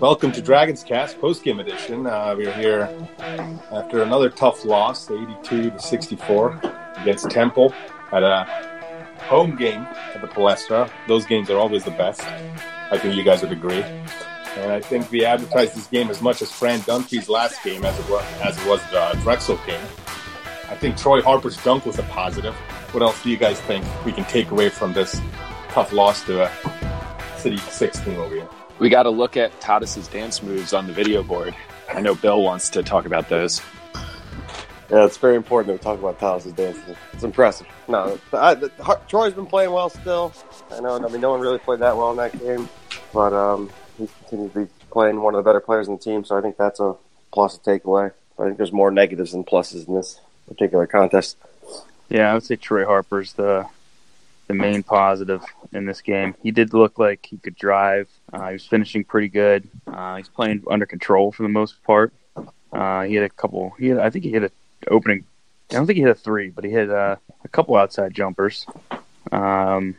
Welcome to Dragon's Cast post-game edition. We are here after another tough loss, 82-64 against Temple at a home game at the Palestra. Those games are always the best. I think you guys would agree. And I think we advertised this game as much as Fran Dunphy's last game as it was the Drexel game. I think Troy Harper's dunk was a positive. What else do you guys think we can take away from this tough loss to a City 6 team over here? We got to look at Tatis's dance moves on the video board. I know Bill wants to talk about those. Yeah, it's very important that we talk about Tatis's dance moves. It's impressive. No, Troy's been playing well still. I know. I mean, no one really played that well in that game, but he continues to be playing one of the better players on the team. So I think that's a plus to take away. I think there's more negatives than pluses in this particular contest. Yeah, I would say Troy Harper's the main positive in this game. He did look like he could drive. He was finishing pretty good. He's playing under control for the most part. He had a couple. I think he hit an opening. I don't think he hit a three, but he hit a couple outside jumpers. But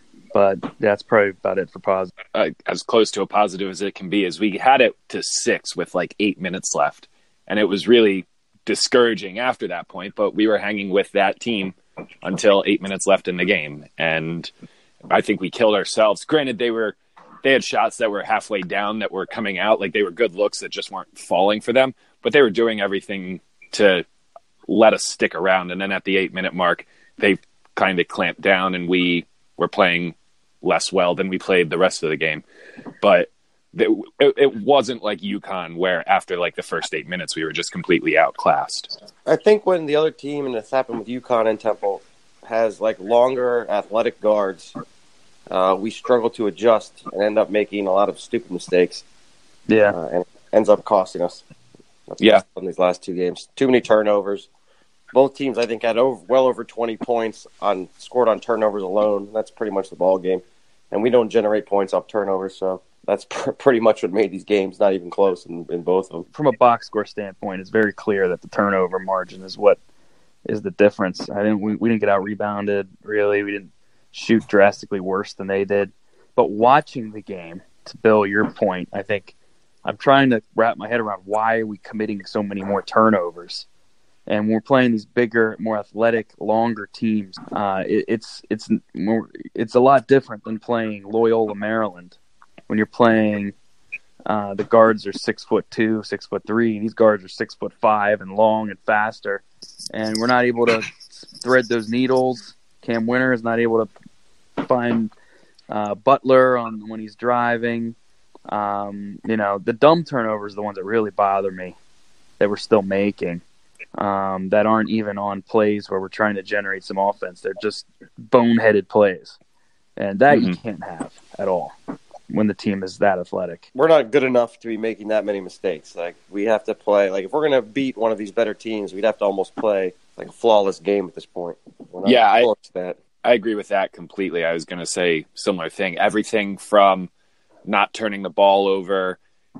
that's probably about it for positive. As close to a positive as it can be is we had it to six with like 8 minutes left, and it was really discouraging after that point. But we were hanging with that team until 8 minutes left in the game, and I think we killed ourselves. Granted, they had shots that were halfway down that were coming out, like they were good looks that just weren't falling for them, but they were doing everything to let us stick around. And then at the 8 minute mark, they kind of clamped down, and we were playing less well than we played the rest of the game. But it wasn't like UConn, where after like the first 8 minutes, we were just completely outclassed. I think when the other team, and it's happened with UConn and Temple, has like longer athletic guards, we struggle to adjust and end up making a lot of stupid mistakes. Yeah. And it ends up costing us. Yeah. On these last two games. Too many turnovers. Both teams, I think, had well over 20 points scored on turnovers alone. That's pretty much the ball game. And we don't generate points off turnovers, so that's pretty much what made these games not even close in both of them. From a box score standpoint, it's very clear that the turnover margin is what is the difference. We didn't get out-rebounded, really. We didn't shoot drastically worse than they did. But watching the game, to Bill, your point, I think I'm trying to wrap my head around why are we committing so many more turnovers. And when we're playing these bigger, more athletic, longer teams, it's a lot different than playing Loyola Maryland. When you're playing, the guards are 6'2", 6'3". These guards are 6'5" and long and faster, and we're not able to thread those needles. Cam Wynder is not able to find Butler when he's driving. The dumb turnovers are the ones that really bother me that we're still making, that aren't even on plays where we're trying to generate some offense. They're just boneheaded plays, and that you can't have at all when the team is that athletic. We're not good enough to be making that many mistakes. Like, we have to play, like, if we're going to beat one of these better teams, we'd have to almost play like a flawless game at this point. I agree with that completely. I was going to say similar thing. Everything from not turning the ball over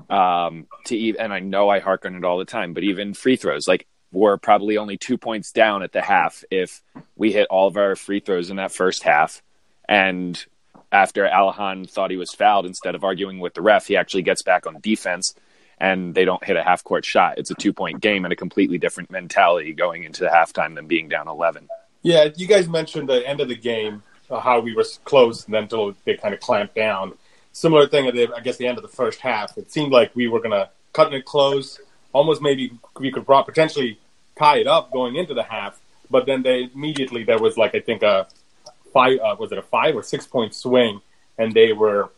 to even, and I know I hark on it all the time, but even free throws, like, we're probably only 2 points down at the half if we hit all of our free throws in that first half. And after Alihan thought he was fouled, instead of arguing with the ref, he actually gets back on defense, and they don't hit a half-court shot. It's a two-point game and a completely different mentality going into the halftime than being down 11. Yeah, you guys mentioned the end of the game, how we were close, and then until they kind of clamped down. Similar thing at, I guess, the end of the first half. It seemed like we were going to cut it close, almost maybe we could potentially tie it up going into the half, but then they immediately, there was like, I think, a five, was it a 5 or 6 point swing, and they were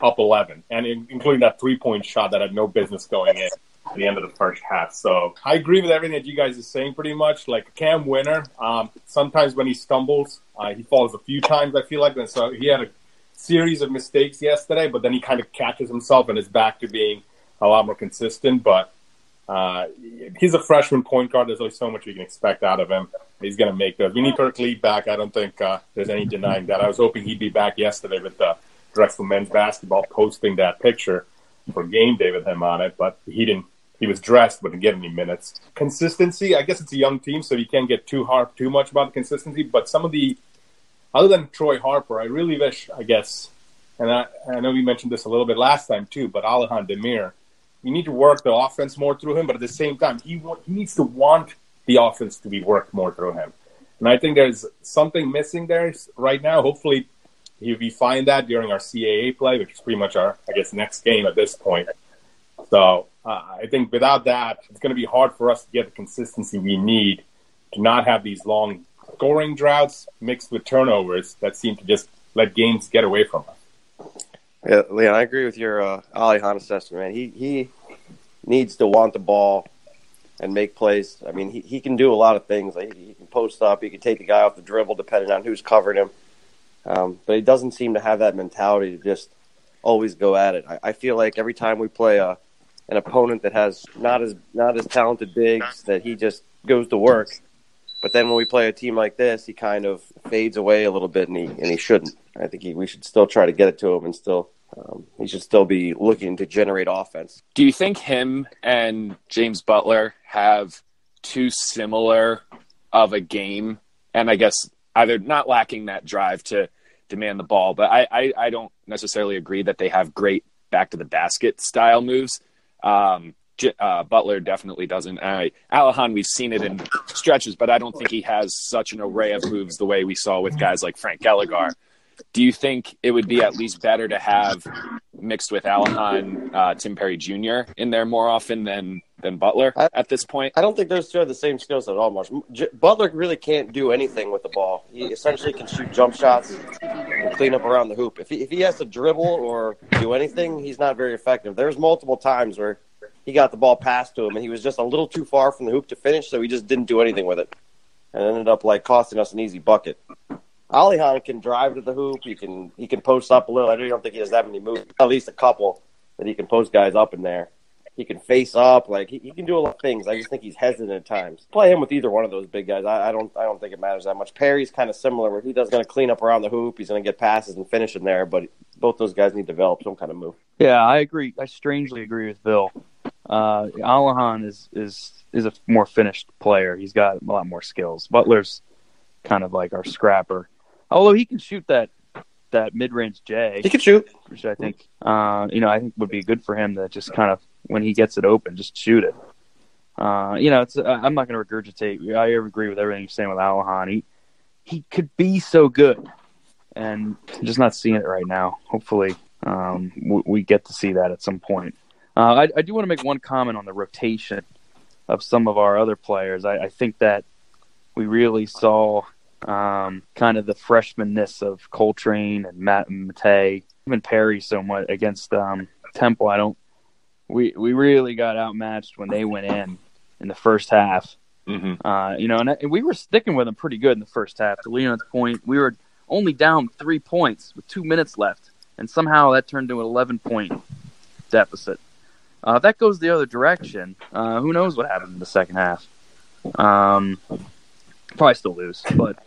up 11, and including that 3-point shot that had no business going in at the end of the first half. So I agree with everything that you guys are saying pretty much. Like, Cam Wynder, sometimes when he stumbles, he falls a few times, I feel like. And so he had a series of mistakes yesterday, but then he kind of catches himself and is back to being a lot more consistent. But he's a freshman point guard. There's only so much you can expect out of him. He's going to make those. Vinnie Kirkley back. I don't think there's any denying that. I was hoping he'd be back yesterday with the Drexel men's basketball posting that picture for game day with him on it, but he didn't. He was dressed, but didn't get any minutes. Consistency, I guess it's a young team, so you can't get too hard, too much about consistency. But some of the, other than Troy Harper, I really wish, I guess, and I know we mentioned this a little bit last time too, but Alejandro Demir You need to work the offense more through him, but at the same time, he needs to want the offense to be worked more through him. And I think there's something missing there right now. Hopefully, we find that during our CAA play, which is pretty much our, I guess, next game at this point. So I think without that, it's going to be hard for us to get the consistency we need to not have these long scoring droughts mixed with turnovers that seem to just let games get away from us. Yeah, Leon, I agree with your Alihan assessment, man. He needs to want the ball and make plays. I mean, he can do a lot of things. Like he can post up. He can take the guy off the dribble depending on who's covering him. But he doesn't seem to have that mentality to just always go at it. I feel like every time we play an opponent that has not as talented bigs, that he just goes to work. But then when we play a team like this, he kind of fades away a little bit, and he shouldn't. I think we should still try to get it to him, and still he should still be looking to generate offense. Do you think him and James Butler have too similar of a game? And I guess either not lacking that drive to demand the ball, but I don't necessarily agree that they have great back-to-the-basket style moves. Butler definitely doesn't. Alihan, we've seen it in stretches, but I don't think he has such an array of moves the way we saw with guys like Frank Gallagher. Do you think it would be at least better to have mixed with Alihan, Tim Perry Jr. in there more often than Butler at this point? I don't think those two are the same skills at all much. Butler really can't do anything with the ball. He essentially can shoot jump shots and clean up around the hoop. If he has to dribble or do anything, he's not very effective. There's multiple times where he got the ball passed to him, and he was just a little too far from the hoop to finish, so he just didn't do anything with it. And it ended up costing us an easy bucket. Alihan can drive to the hoop. He can post up a little. I really don't think he has that many moves. At least a couple that he can post guys up in there. He can face up. He can do a lot of things. I just think he's hesitant at times. Play him with either one of those big guys. I don't think it matters that much. Perry's kind of similar, where he's going to clean up around the hoop. He's going to get passes and finish in there. But both those guys need to develop some kind of move. Yeah, I agree. I strangely agree with Bill. Alihan is a more finished player. He's got a lot more skills. Butler's kind of like our scrapper, although he can shoot that mid-range J. He can shoot, which I think I think would be good for him to just kind of, when he gets it open, just shoot it. I'm not going to regurgitate. I agree with everything you're saying with Alihan. He could be so good, and I'm just not seeing it right now. Hopefully, we get to see that at some point. I do want to make one comment on the rotation of some of our other players. I think that we really saw kind of the freshmanness of Coltrane and Matei, even Perry so much against Temple. We really got outmatched when they went in the first half. Mm-hmm. And we were sticking with them pretty good in the first half. To Leon's point, we were only down 3 points with 2 minutes left, and somehow that turned to an 11-point deficit. If that goes the other direction, who knows what happens in the second half. Probably still lose, but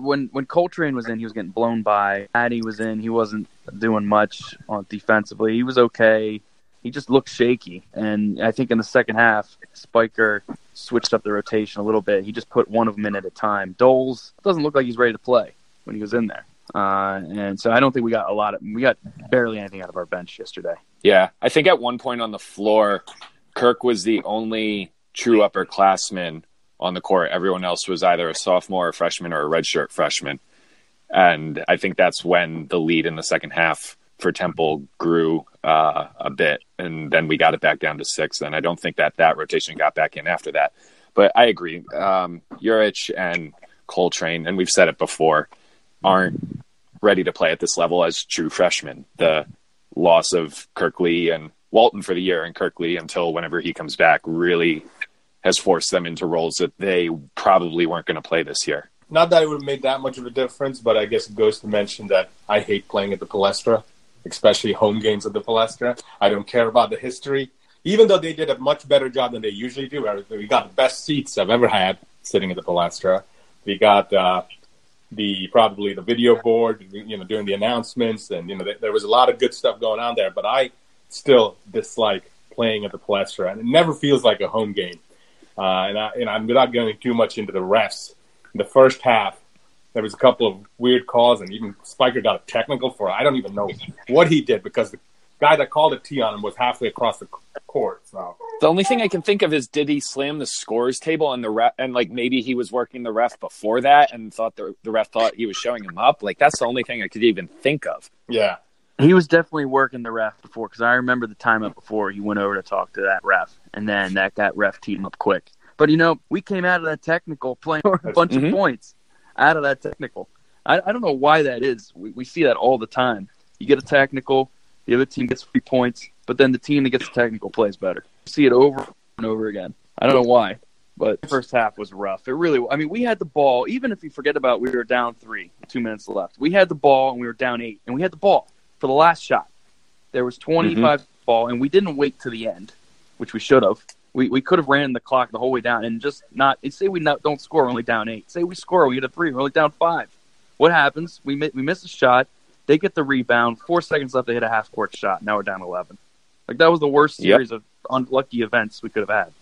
when Coltrane was in, he was getting blown by. Addy was in, he wasn't doing much defensively. He was okay. He just looked shaky, and I think in the second half, Spiker switched up the rotation a little bit. He just put one of them in at a time. Doles doesn't look like he's ready to play when he was in there. And so I don't think we got barely anything out of our bench yesterday. Yeah, I think at one point on the floor, Kirk was the only true upperclassman on the court. Everyone else was either a sophomore or freshman or a redshirt freshman. And I think that's when the lead in the second half for Temple grew a bit. And then we got it back down to 6. And I don't think that rotation got back in after that. But I agree. Yurich and Coltrane, and we've said it before, aren't ready to play at this level as true freshmen. The loss of Kirkley and Walton for the year, and Kirkley until whenever he comes back, really has forced them into roles that they probably weren't going to play this year. Not that it would have made that much of a difference, but I guess it goes to mention that I hate playing at the Palestra, especially home games at the Palestra. I don't care about the history, even though they did a much better job than they usually do. We got the best seats I've ever had sitting at the Palestra. We got the video board, doing the announcements, and there was a lot of good stuff going on there. But I still dislike playing at the Palestra, and it never feels like a home game. I'm without going too much into the refs. In the first half, there was a couple of weird calls, and even Spiker got a technical for it. I don't even know what he did, because the guy that called a tee on him was halfway across the The only thing I can think of is, did he slam the scores table on the ref, and like maybe he was working the ref before that and thought the ref thought he was showing him up. Like that's the only thing I could even think of. Yeah. He was definitely working the ref before, because I remember the time up before he went over to talk to that ref, and then that ref teed him up quick. But, you know, we came out of that technical playing a bunch of points out of that technical. I don't know why that is. We see that all the time. You get a technical, the other team gets 3 points, but then the team that gets the technical plays better. You see it over and over again. I don't know why, but the first half was rough. It really – I mean, we had the ball. Even if you forget about we were down 3 with 2 minutes left. We had the ball, and we were down 8, and we had the ball. For the last shot, there was 25 ball, and we didn't wait to the end, which we should have. We could have ran the clock the whole way down and just not. And say we don't score, we're only down 8. Say we score, we get a 3, we're only down 5. What happens? We miss a shot. They get the rebound. 4 seconds left. They hit a half court shot. Now we're down 11. Like that was the worst series of unlucky events we could have had.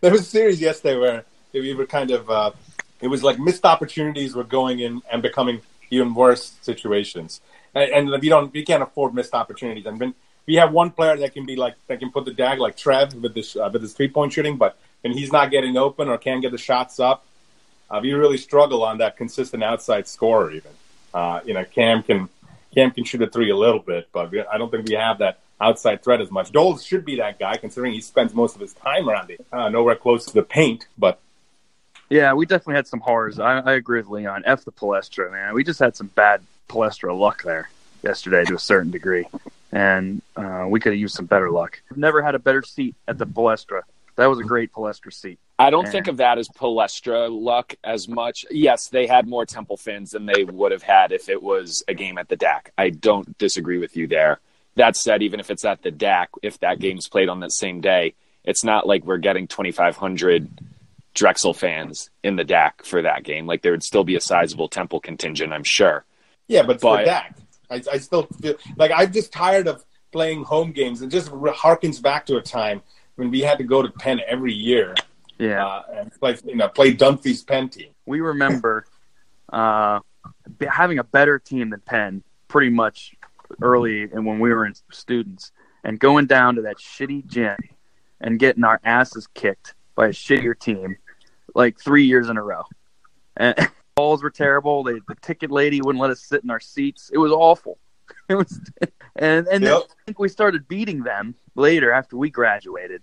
There was a series yesterday where we were kind of. It was like missed opportunities were going in and becoming even worse situations. And we can't afford missed opportunities. And when we have one player that can be like, that can put the DAC, like Trev with his 3-point shooting, but when he's not getting open or can't get the shots up, we really struggle on that consistent outside scorer. Even Cam can shoot a 3 a little bit, but I don't think we have that outside threat as much. Dole should be that guy, considering he spends most of his time around it, nowhere close to the paint, but. Yeah, we definitely had some horrors. I agree with Leon. F the Palestra, man. We just had some bad Palestra luck there yesterday to a certain degree, and we could have used some better luck. I've never had a better seat at the Palestra. That was a great Palestra seat. I don't think of that as Palestra luck as much. Yes, they had more Temple fans than they would have had if it was a game at the DAC. I don't disagree with you there. That said, even if it's at the DAC, if that game's played on that same day, it's not like we're getting 2,500 Drexel fans in the DAC for that game. Like there would still be a sizable Temple contingent, I'm sure. Yeah, but for DAC, I still feel like I'm just tired of playing home games. It just harkens back to a time when we had to go to Penn every year. Yeah, and play Dunphy's Penn team. We remember having a better team than Penn pretty much early, and when we were in students, and going down to that shitty gym and getting our asses kicked by a shittier team like 3 years in a row. And balls were terrible. The ticket lady wouldn't let us sit in our seats. It was awful. It was, then I think we started beating them later after we graduated.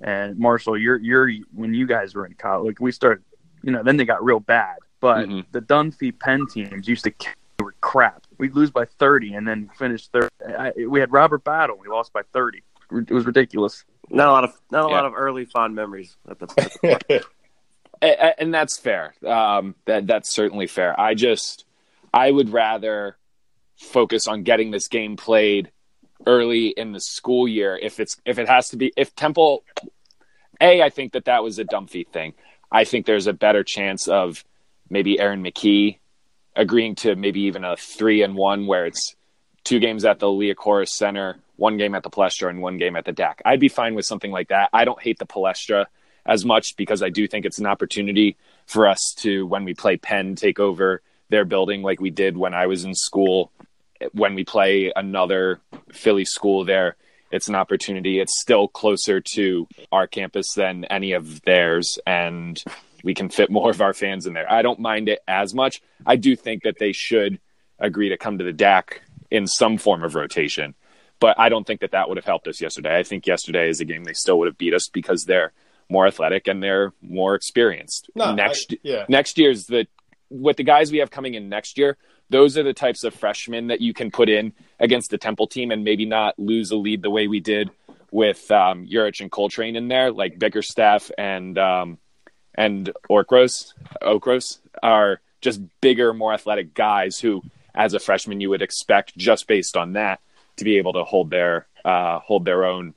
And Marshall, when you guys were in college, like we started, then they got real bad. But the Dunphy Penn teams used to were crap. We'd lose by 30 and then finish third. We had Robert Battle. We lost by 30. It was ridiculous. Not a lot of early fond memories at the And that's fair. That's certainly fair. I would rather focus on getting this game played early in the school year. If Temple, I think that was a Dunphy thing. I think there's a better chance of maybe Aaron McKee agreeing to maybe even a 3-1 where it's 2 games at the Leocora Center, 1 game at the Palestra, and 1 game at the DAC. I'd be fine with something like that. I don't hate the Palestra as much because I do think it's an opportunity for us to, when we play Penn, take over their building like we did when I was in school. When we play another Philly school there, it's an opportunity. It's still closer to our campus than any of theirs, and we can fit more of our fans in there. I don't mind it as much. I do think that they should agree to come to the DAC in some form of rotation, but I don't think that would have helped us yesterday. I think yesterday is a game they still would have beat us because they're more athletic and they're more experienced. Next year's with the guys we have coming in next year, those are the types of freshmen that you can put in against the Temple team and maybe not lose a lead the way we did with Yurich and Coltrane in there. Like Bickerstaff and Okros are just bigger, more athletic guys who, as a freshman, you would expect just based on that to be able to hold their own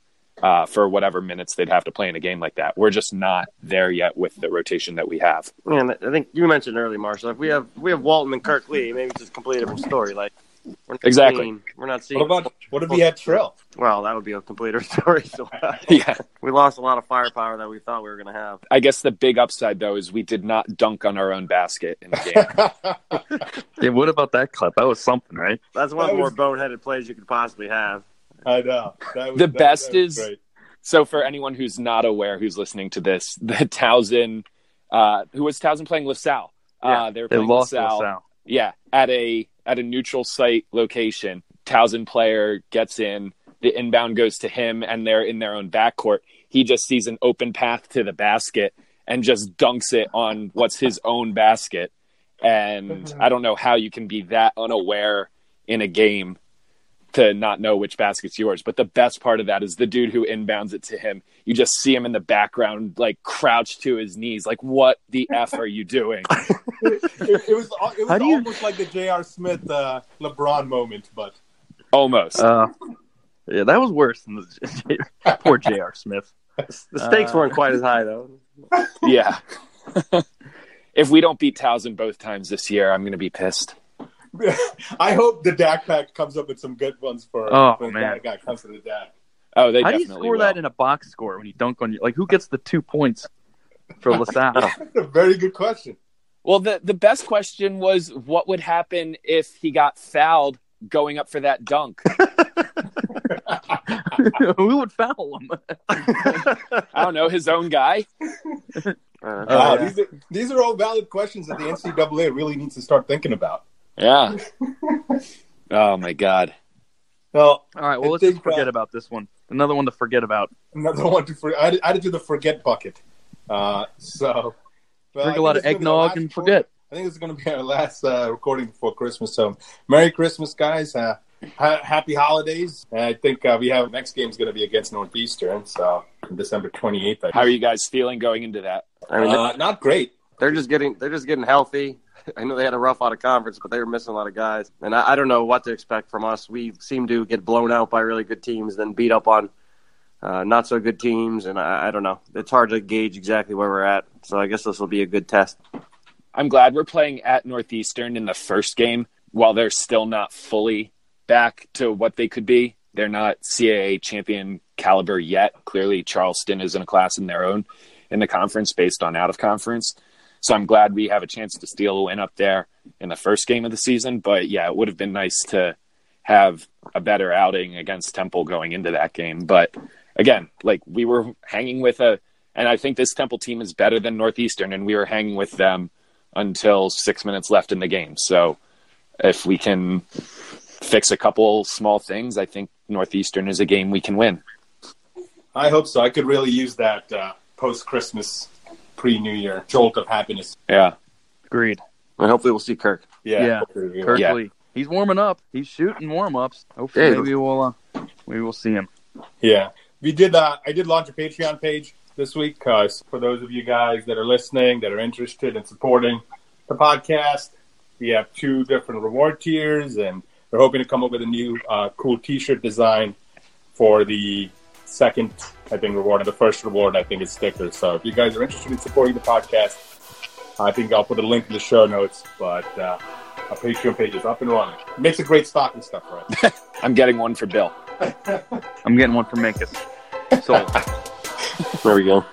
for whatever minutes they'd have to play in a game like that. We're just not there yet with the rotation that we have. And I think you mentioned earlier, Marshall, if we have Walton and Kirkley, maybe it's just complete different story. Like we're not seeing. What if we had Trill? Well, that would be a completer story. So we lost a lot of firepower that we thought we were going to have. I guess the big upside though is we did not dunk on our own basket in the game. Hey, what about that clip? That was something, right? That's one of the more boneheaded plays you could possibly have. I know. The best is So for anyone who's not aware, who's listening to this, the Towson, who was Towson playing LaSalle? They lost LaSalle. Yeah, at a neutral site location. Towson player gets in, the inbound goes to him, and they're in their own backcourt. He just sees an open path to the basket and just dunks it on what's his own basket. And I don't know how you can be that unaware in a game to not know which basket's yours. But the best part of that is the dude who inbounds it to him. You just see him in the background, like crouched to his knees. Like, what the F are you doing? It was almost like the J.R. Smith LeBron moment, but almost. Yeah, that was worse than the poor J.R. Smith. The stakes weren't quite as high, though. Yeah. If we don't beat Towson both times this year, I'm going to be pissed. I hope the DAC pack comes up with some good ones for that guy comes to the DAC. Oh, they How definitely do you score will. That in a box score when you dunk on your – like, who gets the 2 points for LaSalle? That's a very good question. Well, the best question was what would happen if he got fouled going up for that dunk? Who would foul him? I don't know, his own guy. Yeah. These are all valid questions that the NCAA really needs to start thinking about. Yeah. Oh my God. Well, all right. Well, let's just forget about this one. Another one to forget about. I did do the forget bucket. Drink a lot of eggnog and forget. I think this is going to be our last recording before Christmas. So, Merry Christmas, guys. Happy holidays. And I think we have next game is going to be against Northeastern. So, December 28th. How are you guys feeling going into that? I mean, not great. They're just getting healthy. I know they had a rough out of conference, but they were missing a lot of guys. And I don't know what to expect from us. We seem to get blown out by really good teams, then beat up on not so good teams. And I don't know. It's hard to gauge exactly where we're at. So I guess this will be a good test. I'm glad we're playing at Northeastern in the first game. While they're still not fully back to what they could be, they're not CAA champion caliber yet. Clearly, Charleston is in a class in their own in the conference based on out of conference. So I'm glad we have a chance to steal a win up there in the first game of the season. But, yeah, it would have been nice to have a better outing against Temple going into that game. But, again, like we were hanging with and I think this Temple team is better than Northeastern, and we were hanging with them until 6 minutes left in the game. So if we can fix a couple small things, I think Northeastern is a game we can win. I hope so. I could really use that post-Christmas pre-New Year jolt of happiness. Yeah, agreed. And hopefully we'll see Kirk. Yeah, Kirkley. Yeah. He's warming up. He's shooting warm-ups. Hopefully, maybe we will see him. Yeah, we did. I did launch a Patreon page this week for those of you guys that are listening, that are interested in supporting the podcast. We have 2 different reward tiers, and we're hoping to come up with a new cool T-shirt design for the second, I think, reward. And the first reward, I think, is stickers. So if you guys are interested in supporting the podcast, I think I'll put a link in the show notes. But our Patreon page is up and running. It makes a great stocking stuffer, right? I'm getting one for Bill. I'm getting one for Minkus. So there we go.